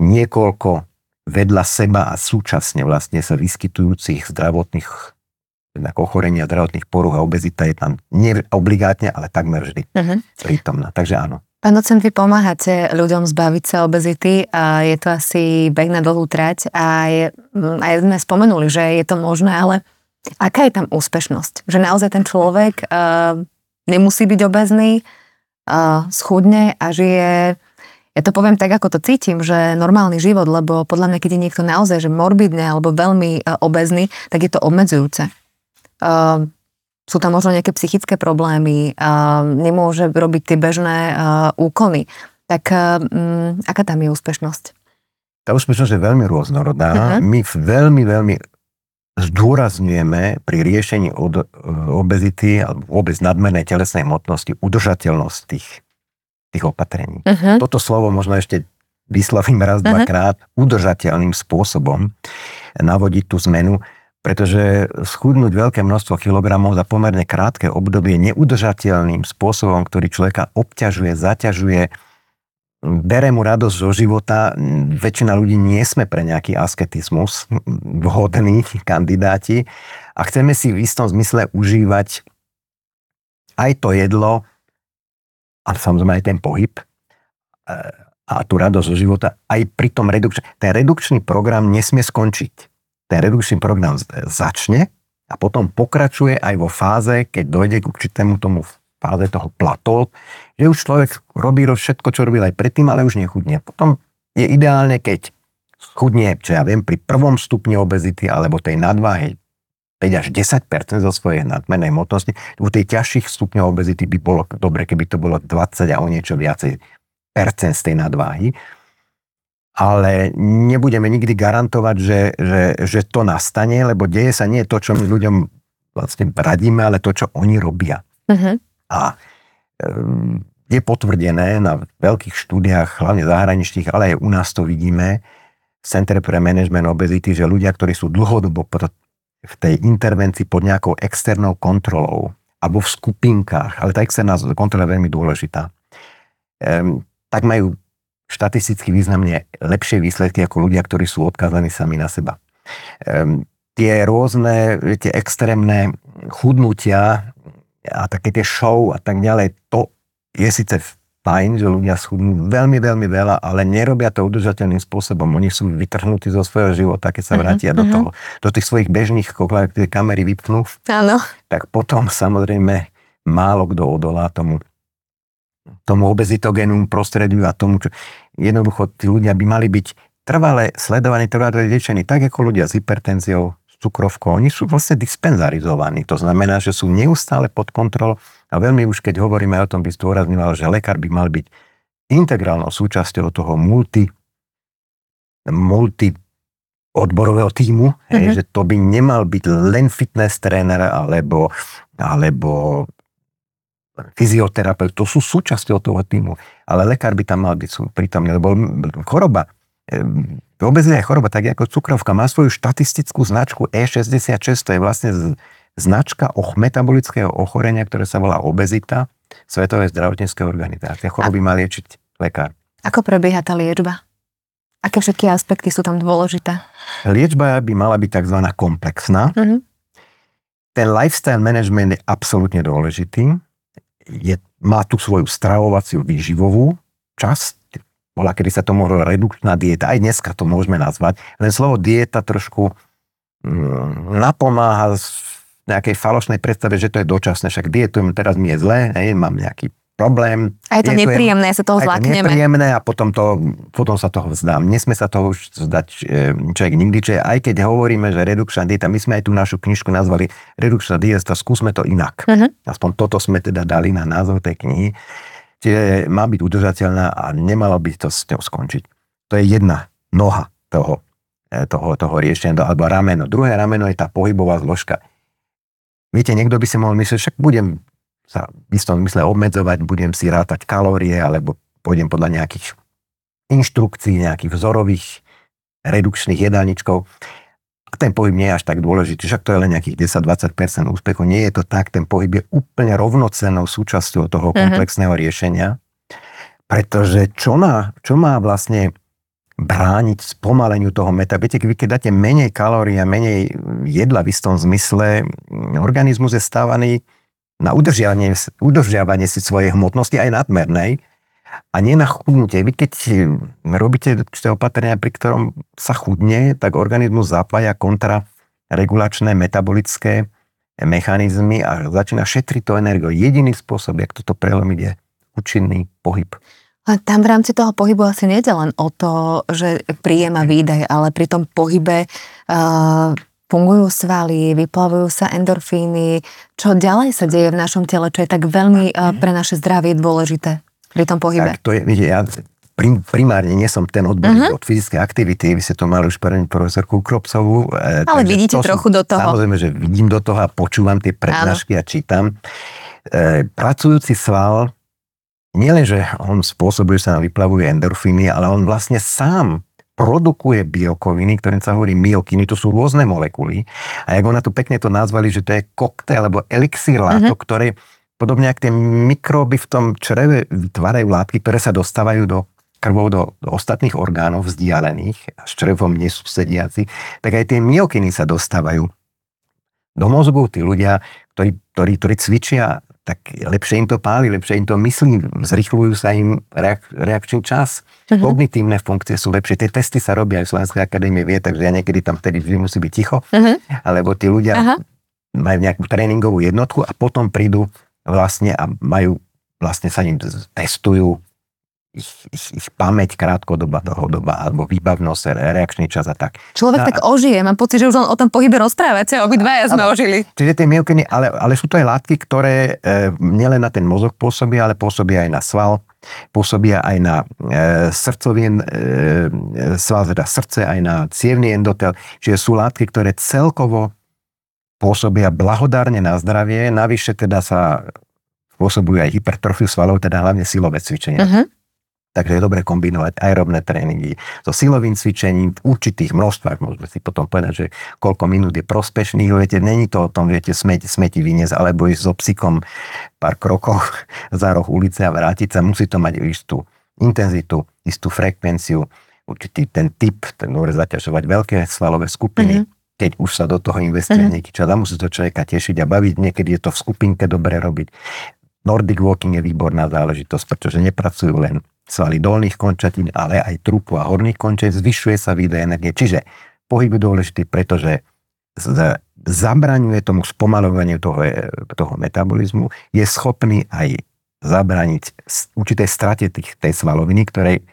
niekoľko vedľa seba a súčasne vlastne sa vyskytujúcich zdravotných ochorenia, zdravotných poruch a obezita je tam neobligátne, ale takmer vždy uh-huh. prítomná, takže áno. Pán docent, vy pomáhate ľuďom zbaviť sa obezity a je to asi beh na dlhú trať a je, aj sme spomenuli, že je to možné, ale aká je tam úspešnosť? Že naozaj ten človek uh, nemusí byť obezný, uh, schudne a žije, ja to poviem tak, ako to cítim, že normálny život, lebo podľa mňa, keď je niekto naozaj že morbidne alebo veľmi uh, obezný, tak je to obmedzujúce. Uh, Sú tam možno nejaké psychické problémy, nemôže robiť tie bežné úkony. Tak aká tam je úspešnosť? Tá úspešnosť je veľmi rôznorodná. Uh-huh. My veľmi, veľmi zdôrazňujeme pri riešení od obezity alebo vôbec nadmernej telesnej hmotnosti udržateľnosť tých, tých opatrení. Uh-huh. Toto slovo možno ešte vyslovím raz, uh-huh. dvakrát udržateľným spôsobom navodiť tú zmenu, pretože schudnúť veľké množstvo kilogramov za pomerne krátke obdobie neudržateľným spôsobom, ktorý človeka obťažuje, zaťažuje, bere mu radosť zo života. Väčšina ľudí nie sme pre nejaký asketizmus vhodní kandidáti a chceme si v istom zmysle užívať aj to jedlo a samozrejme aj ten pohyb a tú radosť zo života aj pri tom redukčnom. Ten redukčný program nesmie skončiť. Ten redukčný program začne a potom pokračuje aj vo fáze, keď dojde k určitému tomu páde toho plato, že už človek robí všetko, čo robil aj predtým, ale už nechudne. Potom je ideálne, keď chudne, čo ja viem, pri prvom stupni obezity alebo tej nadváhy päť až desať percent zo svojej nadmernej hmotnosti. U tej ťažších stupňov obezity by bolo dobre, keby to bolo dvadsať a o niečo viacej percent z tej nadváhy. Ale nebudeme nikdy garantovať, že, že, že to nastane, lebo deje sa nie to, čo my ľuďom vlastne radíme, ale to, čo oni robia. Uh-huh. A je potvrdené na veľkých štúdiách, hlavne zahraničných, ale aj u nás to vidíme, v Centre pre management obezity, že ľudia, ktorí sú dlhodobo v tej intervencii pod nejakou externou kontrolou alebo v skupinkách, ale tá externá kontrola je veľmi dôležitá, ehm, tak majú štatisticky významne lepšie výsledky ako ľudia, ktorí sú odkázaní sami na seba. Ehm, tie rôzne, tie extrémne chudnutia a také tie show a tak ďalej, to je síce fajn, že ľudia schudnú veľmi, veľmi veľa, ale nerobia to udržateľným spôsobom. Oni sú vytrhnutí zo svojho života, keď sa vrátia uh-huh, do toho, do tých svojich bežných koklách, keď kamery vypnú. Áno. Tak potom samozrejme málo kto odolá tomu tomu obezitogénnom prostrediu a tomu, čo jednoducho tí ľudia by mali byť trvale sledovaní, trvale liečení, tak ako ľudia s hypertenziou, s cukrovkou. Oni sú vlastne dispenzarizovaní. To znamená, že sú neustále pod kontrolou a veľmi už, keď hovoríme o tom, by zdôrazňoval, že lekár by mal byť integrálnou súčasťou toho multi, multi odborového tímu, mm-hmm. hej, že to by nemal byť len fitness tréner alebo, alebo fyzioterapeut, to sú súčasťou toho týmu, ale lekár by tam mal byť prítomný, lebo choroba, obezita je choroba, tak ako cukrovka, má svoju štatistickú značku E šesťdesiatšesť, to je vlastne značka och metabolického ochorenia, ktoré sa volá obezita, Svetovej zdravotníckej organizácie. Choroby má liečiť lekár. Ako prebieha tá liečba? Aké všetky aspekty sú tam dôležité? Liečba by mala byť tzv. Komplexná. Mm-hmm. Ten lifestyle management je absolútne dôležitý. Je, má tu svoju stravovaciu výživovú časť, bola, kedy sa to mohlo redukčná dieta, aj dneska to môžeme nazvať, len slovo dieta trošku mm, napomáha z nejakej falošnej predstave, že to je dočasné, však dietujem, teraz mi je zle, hej, mám nejaký problém. A je to nepríjemné, sa toho zlákneme. Je to nepríjemné a potom, to, potom sa toho vzdám. Nesme sa toho už vzdať človek nikdy, čo je, aj keď hovoríme, že redukčná dieta, my sme aj tú našu knižku nazvali Redukčná dieta, skúsme to inak. Uh-huh. Aspoň toto sme teda dali na názov tej knihy. Čiže má byť udržateľná a nemalo by to s ňou skončiť. To je jedna noha toho, toho, toho riešenia, alebo rameno. Druhé rameno je tá pohybová zložka. Viete, niekto by si mohol myslieť, však budem sa v istom mysle obmedzovať, budem si rátať kalórie, alebo pôjdem podľa nejakých inštrukcií, nejakých vzorových redukčných jedálničkov. A ten pohyb nie je až tak dôležitý, však to je len nejakých desať až dvadsať percent úspechu. Nie je to tak, ten pohyb je úplne rovnocennou súčasťou toho komplexného riešenia, pretože čo má, čo má vlastne brániť spomaleniu toho meta. Viete, keď dáte menej kalórií a menej jedla v istom zmysle, organizmus je stávaný na udržiavanie, udržiavanie si svojej hmotnosti, aj nadmernej, a nie na chudnutie. Vy keď robíte určité opatrenia, pri ktorom sa chudne, tak organizmus zapája kontraregulačné metabolické mechanizmy a začína šetriť to energiu. Jediný spôsob, jak toto prelomiť, je účinný pohyb. A tam v rámci toho pohybu asi nie je len o to, že príjem a výdaj, ale pri tom pohybe uh... fungujú svaly, vyplavujú sa endorfíny. Čo ďalej sa deje v našom tele, čo je tak veľmi pre naše zdravie dôležité pri tom pohybe? Tak to je, viete, ja prim, primárne nie som ten odborník uh-huh. od fyzickej aktivity, vy ste to mali už první profesorku Kropsovú. Ale vidíte to trochu som, do toho. Samozrejme, že vidím do toho a počúvam tie prednášky a čítam. E, pracujúci sval, nielenže on spôsobuje, že sa nám vyplavuje endorfíny, ale on vlastne sám produkuje bielkoviny, ktorým sa hovorí myokiny, to sú rôzne molekuly. A jak ona tu pekne to nazvali, že to je koktail alebo elixír látok, uh-huh. ktoré podobne ako tie mikróby v tom čreve vytvárajú látky, ktoré sa dostávajú do krvou, do, do ostatných orgánov vzdialených a s črevom nesúsediaci, tak aj tie myokiny sa dostávajú do mozgu. Tí ľudia, ktorí, ktorí, ktorí cvičia, tak lepšie im to páli, lepšie im to myslí, zrychľujú sa im reak- reakčný čas. Uh-huh. Kognitívne funkcie sú lepšie. Tie testy sa robia aj v Slovenskej akadémie vie, takže ja niekedy tam vtedy musí byť ticho, uh-huh. alebo tí ľudia uh-huh. majú nejakú tréningovú jednotku a potom prídu vlastne a majú, vlastne sa im testujú ich, ich, ich pamäť krátkodoba, dlhodoba, alebo výbavnosť, reakčný čas a tak. Človek no, tak ožije, mám pocit, že už len o tom pohybe rozprávate, obidvaja sme ožili. Čiže tie myokiny, ale, ale sú to aj látky, ktoré e, nielen na ten mozog pôsobia, ale pôsobia aj na sval, pôsobia aj na e, srdcový e, sval, teda srdce, aj na cievny endotel, čiže sú látky, ktoré celkovo pôsobia blahodárne na zdravie, navyše teda sa spôsobujú aj hypertrofiu svalov, teda hlavne silové cvičenia. Uh-huh. Takže je dobre kombinovať aerobné tréningy so silovým cvičením v určitých množstvách. Môžeme si potom povedať, že koľko minút je prospešných. Viete, není to o tom, viete, smeti, smeti vyniesť, alebo ísť so psíkom pár krokov za roh ulice a vrátiť sa. Musí to mať istú intenzitu, istú frekvenciu, určitý ten typ, ten môže zaťažovať veľké svalové skupiny. Mm-hmm. Keď už sa do toho investuje mm-hmm. nejaký čas a musí to človeka tešiť a baviť. Niekedy je to v skupinke dobre robiť. Nordic walking je výborná záležitosť, pretože nepracujú len svaly dolných končatín, ale aj trupu a horných končatín, zvyšuje sa výdaj energie. Čiže pohyb je dôležitý, pretože z, zabraňuje tomu spomalovaniu toho, toho metabolizmu, je schopný aj zabraniť určitej strate tých, tej svaloviny, ktorej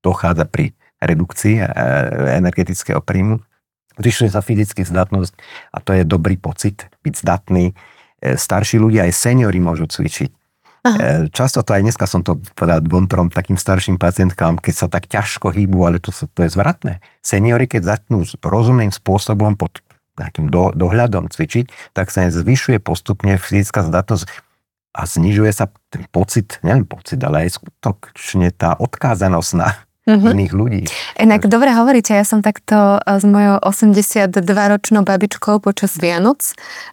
dochádza pri redukcii e, energetického príjmu. Zvyšuje sa fyzický zdatnosť a to je dobrý pocit, byť zdatný. E, starší ľudia, aj seniori môžu cvičiť. Aha. Často to aj dneska som to povedal dvom, trom takým starším pacientkám, keď sa tak ťažko hýbu, ale to, to je zvratné. Seniori, keď začnú rozumným spôsobom pod nejakým do, dohľadom cvičiť, tak sa zvyšuje postupne fyzická zdatnosť a znižuje sa ten pocit, neviem pocit, ale aj skutočne tá odkázanosť na mm-hmm. iných ľudí. Inak dobre hovoríte, ja som takto s mojou osemdesiatdvaročnou babičkou počas Vianoc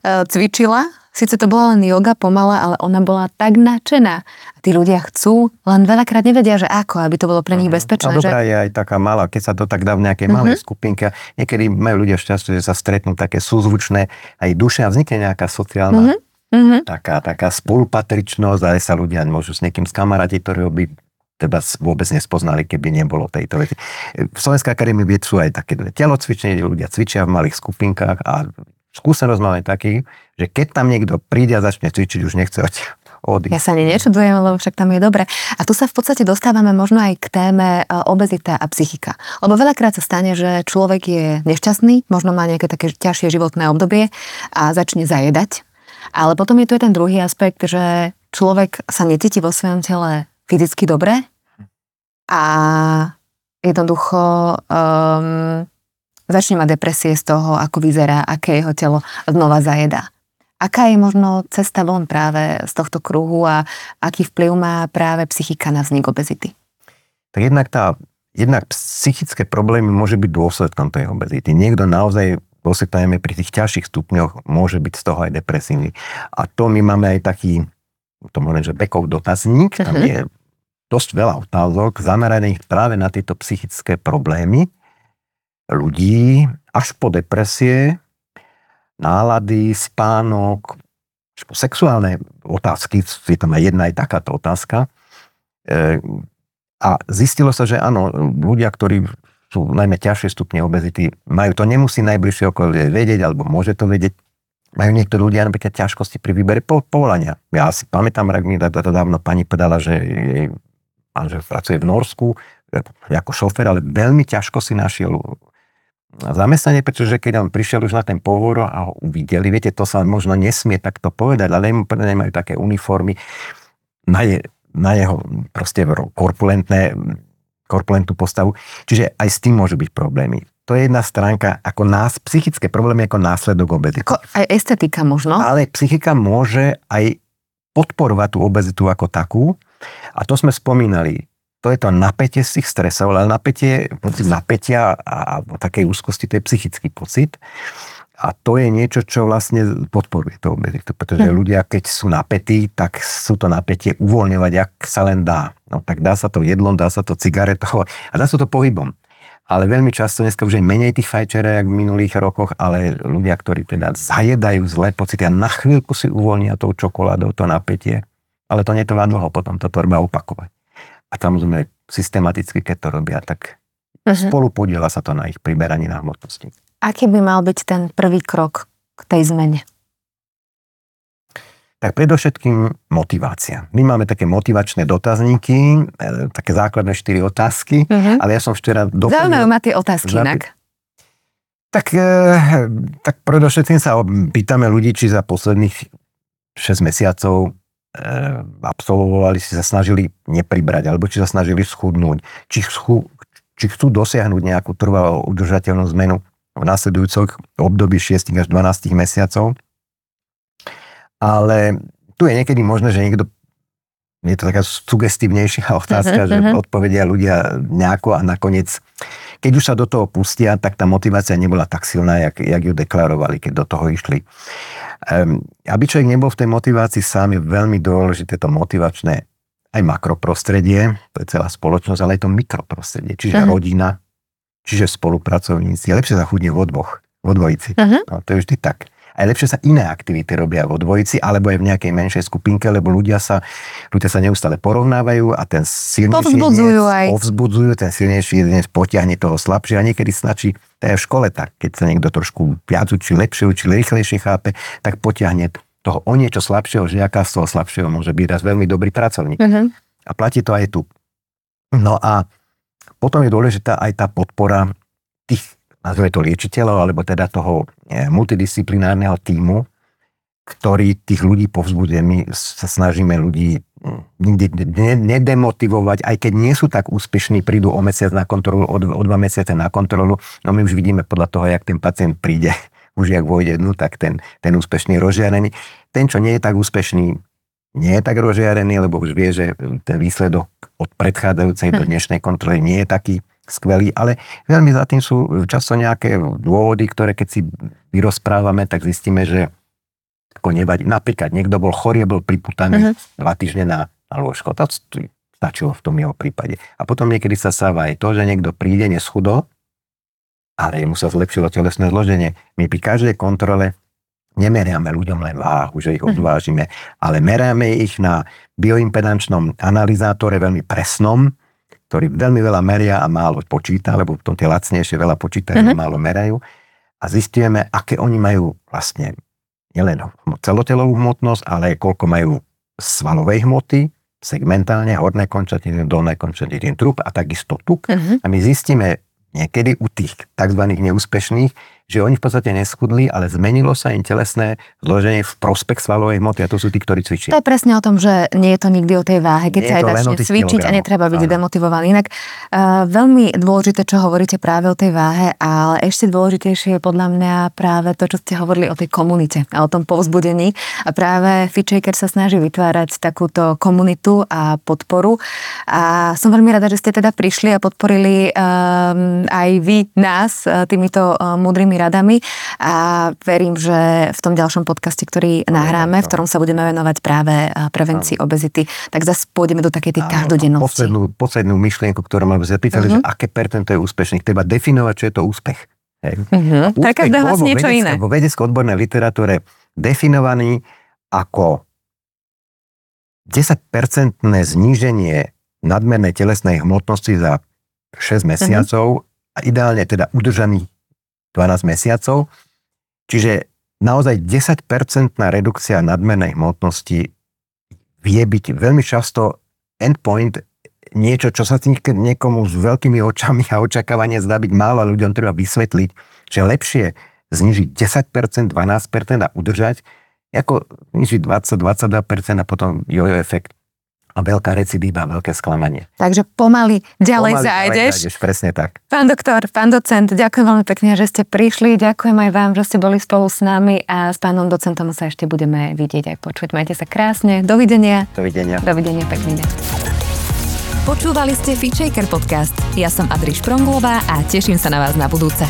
cvičila. Sice to bola len joga pomalá, ale ona bola tak nadšená. A tí ľudia chcú, len veľakrát nevedia, že ako, aby to bolo pre nich uh-huh. bezpečné. A dobrá že... je aj taká malá, keď sa to tak dá v nejakej malej uh-huh. skupinke. Niekedy majú ľudia šťastie, že sa stretnú také súzvučné aj duše a vznikne nejaká sociálna uh-huh. taká, taká spolupatričnosť a aj sa ľudia môžu s niekým skamarátiť, ktorého by teda vôbec nespoznali, keby nebolo tejto veci. V Slovenskej akadémii vied sú aj také telocvičenie, kde ľudia cvičia v malých skupinkách a skúsenosť máme taký, že keď tam niekto príde a začne cvičiť, už nechce odísť. Ja sa ani nečudujem, lebo však tam je dobre. A tu sa v podstate dostávame možno aj k téme obezita a psychika. Lebo veľakrát sa stane, že človek je nešťastný, možno má nejaké také ťažšie životné obdobie a začne zajedať. Ale potom je tu aj ten druhý aspekt, že človek sa necíti vo svojom tele fyzicky dobre a jednoducho... Um, začne mať depresie z toho, ako vyzerá, aké jeho telo znova zajedá. Aká je možno cesta von práve z tohto kruhu a aký vplyv má práve psychika na vznik obezity? Tak jednak, tá, jednak psychické problémy môže byť dôsledkom tej obezity. Niekto naozaj dôsledkujeme pri tých ťažších stupňoch môže byť z toho aj depresívny. A to my máme aj taký, to môžem, že Bekov dotazník, tam je dosť veľa otázok zameraných práve na tieto psychické problémy ľudí, až po depresie, nálady, spánok, až po sexuálne otázky, je tam aj jedna aj takáto otázka. E, a zistilo sa, že áno, ľudia, ktorí sú najmä ťažšie stupne obezity, majú to, nemusí najbližšie okolie vedieť, alebo môže to vedieť, majú niektorí ľudia napríklad ťažkosti pri výbere povolania. Ja si pamätám, ak mi dávno pani povedala, že jej manžel pracuje v Norsku ako šofér, ale veľmi ťažko si našiel zamestnanie, pretože keď on prišiel už na ten pohovor a ho uvideli, viete, to sa možno nesmie takto povedať, ale mu nemajú také uniformy na, je, na jeho proste korpulentné, korpulentnú postavu. Čiže aj s tým môžu byť problémy. To je jedna stránka, ako nás, psychické problémy ako následok obezity. Ako aj estetika možno. Ale psychika môže aj podporovať tú obezitu ako takú. A to sme spomínali. To je to napätie z tých stresov, ale napätie, pocit napätia a, a takej úzkosti, to je psychický pocit. A to je niečo, čo vlastne podporuje to obezitu, pretože no. ľudia, keď sú napätí, tak sú to napätie uvoľňovať, ak sa len dá. No tak dá sa to jedlom, dá sa to cigaretou a dá sa to pohybom. Ale veľmi často dneska už je menej tých fajčerek v minulých rokoch, ale ľudia, ktorí teda zajedajú zlé pocity a na chvíľku si uvoľnia tou čokoládou to napätie, ale to netrvá dlho, potom to treba opakovať. A samozrejme, systematicky, keď to robia, tak uh-huh. spolupodiela sa to na ich priberaní na hmotnosti. Aký by mal byť ten prvý krok k tej zmene? Tak predovšetkým motivácia. My máme také motivačné dotazníky, také základné štyri otázky, uh-huh. ale ja som včera doplnil... Zaujímajú ma tie otázky za... inak. Tak, tak predovšetkým sa pýtame ľudí, či za posledných šesť mesiacov absolvovali, si sa snažili nepribrať, alebo či sa snažili schudnúť, či, schu... či chcú dosiahnuť nejakú trvalú udržateľnú zmenu v následujúcich období šesť až dvanásť mesiacov. Ale tu je niekedy možné, že niekto, je to taká sugestívnejšia otázka, uh-huh, že uh-huh. odpovedia ľudia nejako a nakoniec, keď už sa do toho pustia, tak tá motivácia nebola tak silná, jak, jak ju deklarovali, keď do toho išli. Um, aby človek nebol v tej motivácii sám, je veľmi dôležité to motivačné aj makroprostredie, to je celá spoločnosť, ale aj to mikroprostredie, čiže uh-huh. rodina, čiže spolupracovníci. Je lepšie sa chudne vo dvoch, vo dvojici. Uh-huh. No, to je vždy tak. Aj lepšie sa iné aktivity robia vo dvojici, alebo aj v nejakej menšej skupinke, lebo ľudia sa, ľudia sa neustále porovnávajú a ten silnejší jedinec povzbudzujú, ten silnejší jedinec potiahne toho slabšie a niekedy stačí, to je v škole tak, keď sa niekto trošku viac učí, lepšie učí, rýchlejšie chápe, tak potiahne toho o niečo slabšieho žiaka, z toho slabšieho môže byť raz veľmi dobrý pracovník. Uh-huh. A platí to aj tu. No a potom je dôležitá aj tá podpora tých nazve to liečiteľov, alebo teda toho multidisciplinárneho tímu, ktorý tých ľudí povzbudzuje. My sa snažíme ľudí nedemotivovať, aj keď nie sú tak úspešní, prídu o mesiac na kontrolu, o dva mesiace na kontrolu, no my už vidíme podľa toho, jak ten pacient príde, už jak vojde dnu, tak ten, ten úspešný rozžiarený. Ten, čo nie je tak úspešný, nie je tak rozžiarený, lebo už vie, že ten výsledok od predchádzajúcej do dnešnej kontroly nie je taký skvelý, ale veľmi za tým sú často nejaké dôvody, ktoré keď si vyrozprávame, tak zistíme, že ako nevadí. Napríklad niekto bol chorý, bol priputaný uh-huh. dva týždne na, na lôžko. To stačilo v tom jeho prípade. A potom niekedy sa stáva aj to, že niekto príde, neschudol, ale mu sa zlepšilo telesné zloženie. My pri každej kontrole nemeriame ľuďom len váhu, že ich odvážime, uh-huh. ale meriame ich na bioimpedančnom analyzátore veľmi presnom, ktorí veľmi veľa meria a málo počíta, lebo v tom tie lacnejšie veľa počítajú uh-huh. a málo merajú. A zistujeme, aké oni majú vlastne nielen celotelovú hmotnosť, ale koľko majú svalovej hmoty, segmentálne, horné končatiny, dolné končatiny, trup a takisto tuk. Uh-huh. A my zistíme niekedy u tých tzv. Neúspešných, že oni v podstate neschudli, ale zmenilo sa im telesné zloženie v prospech svalovej hmoty a to sú tí, ktorí cvičia. To je presne o tom, že nie je to nikdy o tej váhe, keď nie sa aj začne cvičiť kilogramov. A netreba byť áno. demotivovaný. Inak uh, veľmi dôležité, čo hovoríte práve o tej váhe, ale ešte dôležitejšie je podľa mňa práve to, čo ste hovorili o tej komunite a o tom povzbudení. A práve FitShaker sa snaží vytvárať takúto komunitu a podporu. A som veľmi rada, že ste teda prišli a podporili um, aj vy nás týmito múdrymi radami a verím, že v tom ďalšom podcaste, ktorý nahráme, v ktorom sa budeme venovať práve prevencii obezity, tak zase pôjdeme do takej tej každodennosti. Poslednú, poslednú myšlienku, ktorú ma zapýtali, uh-huh. že aké percento je úspešných. Treba definovať, čo je to úspech. Uh-huh. Pre každého vás niečo iné. Vo vedecko-odbornej literatúre definovaný ako desať percent zníženie nadmernej telesnej hmotnosti za šesť mesiacov uh-huh. a ideálne teda udržaný dvanásť mesiacov, čiže naozaj desať percentná redukcia nadmernej hmotnosti vie byť veľmi často endpoint, niečo, čo sa niekomu s veľkými očami a očakávanie zdá byť málo, ale ľuďom treba vysvetliť, že lepšie znižiť desať percent, dvanásť percent a udržať, ako znižiť dvadsať až dvadsaťdva percent a potom jojo efekt. A veľká recidíva, veľké sklamanie. Takže pomaly ďalej pomaly zájdeš. Ďalej zájdeš, presne tak. Pán doktor, pán docent, ďakujem veľmi pekne, že ste prišli. Ďakujem aj vám, že ste boli spolu s nami a s pánom docentom sa ešte budeme vidieť aj počuť. Majte sa krásne. Dovidenia. Dovidenia. Dovidenia, pekný deň. Počúvali ste FitShaker podcast. Ja som Adriš Pronglová a teším sa na vás na budúce.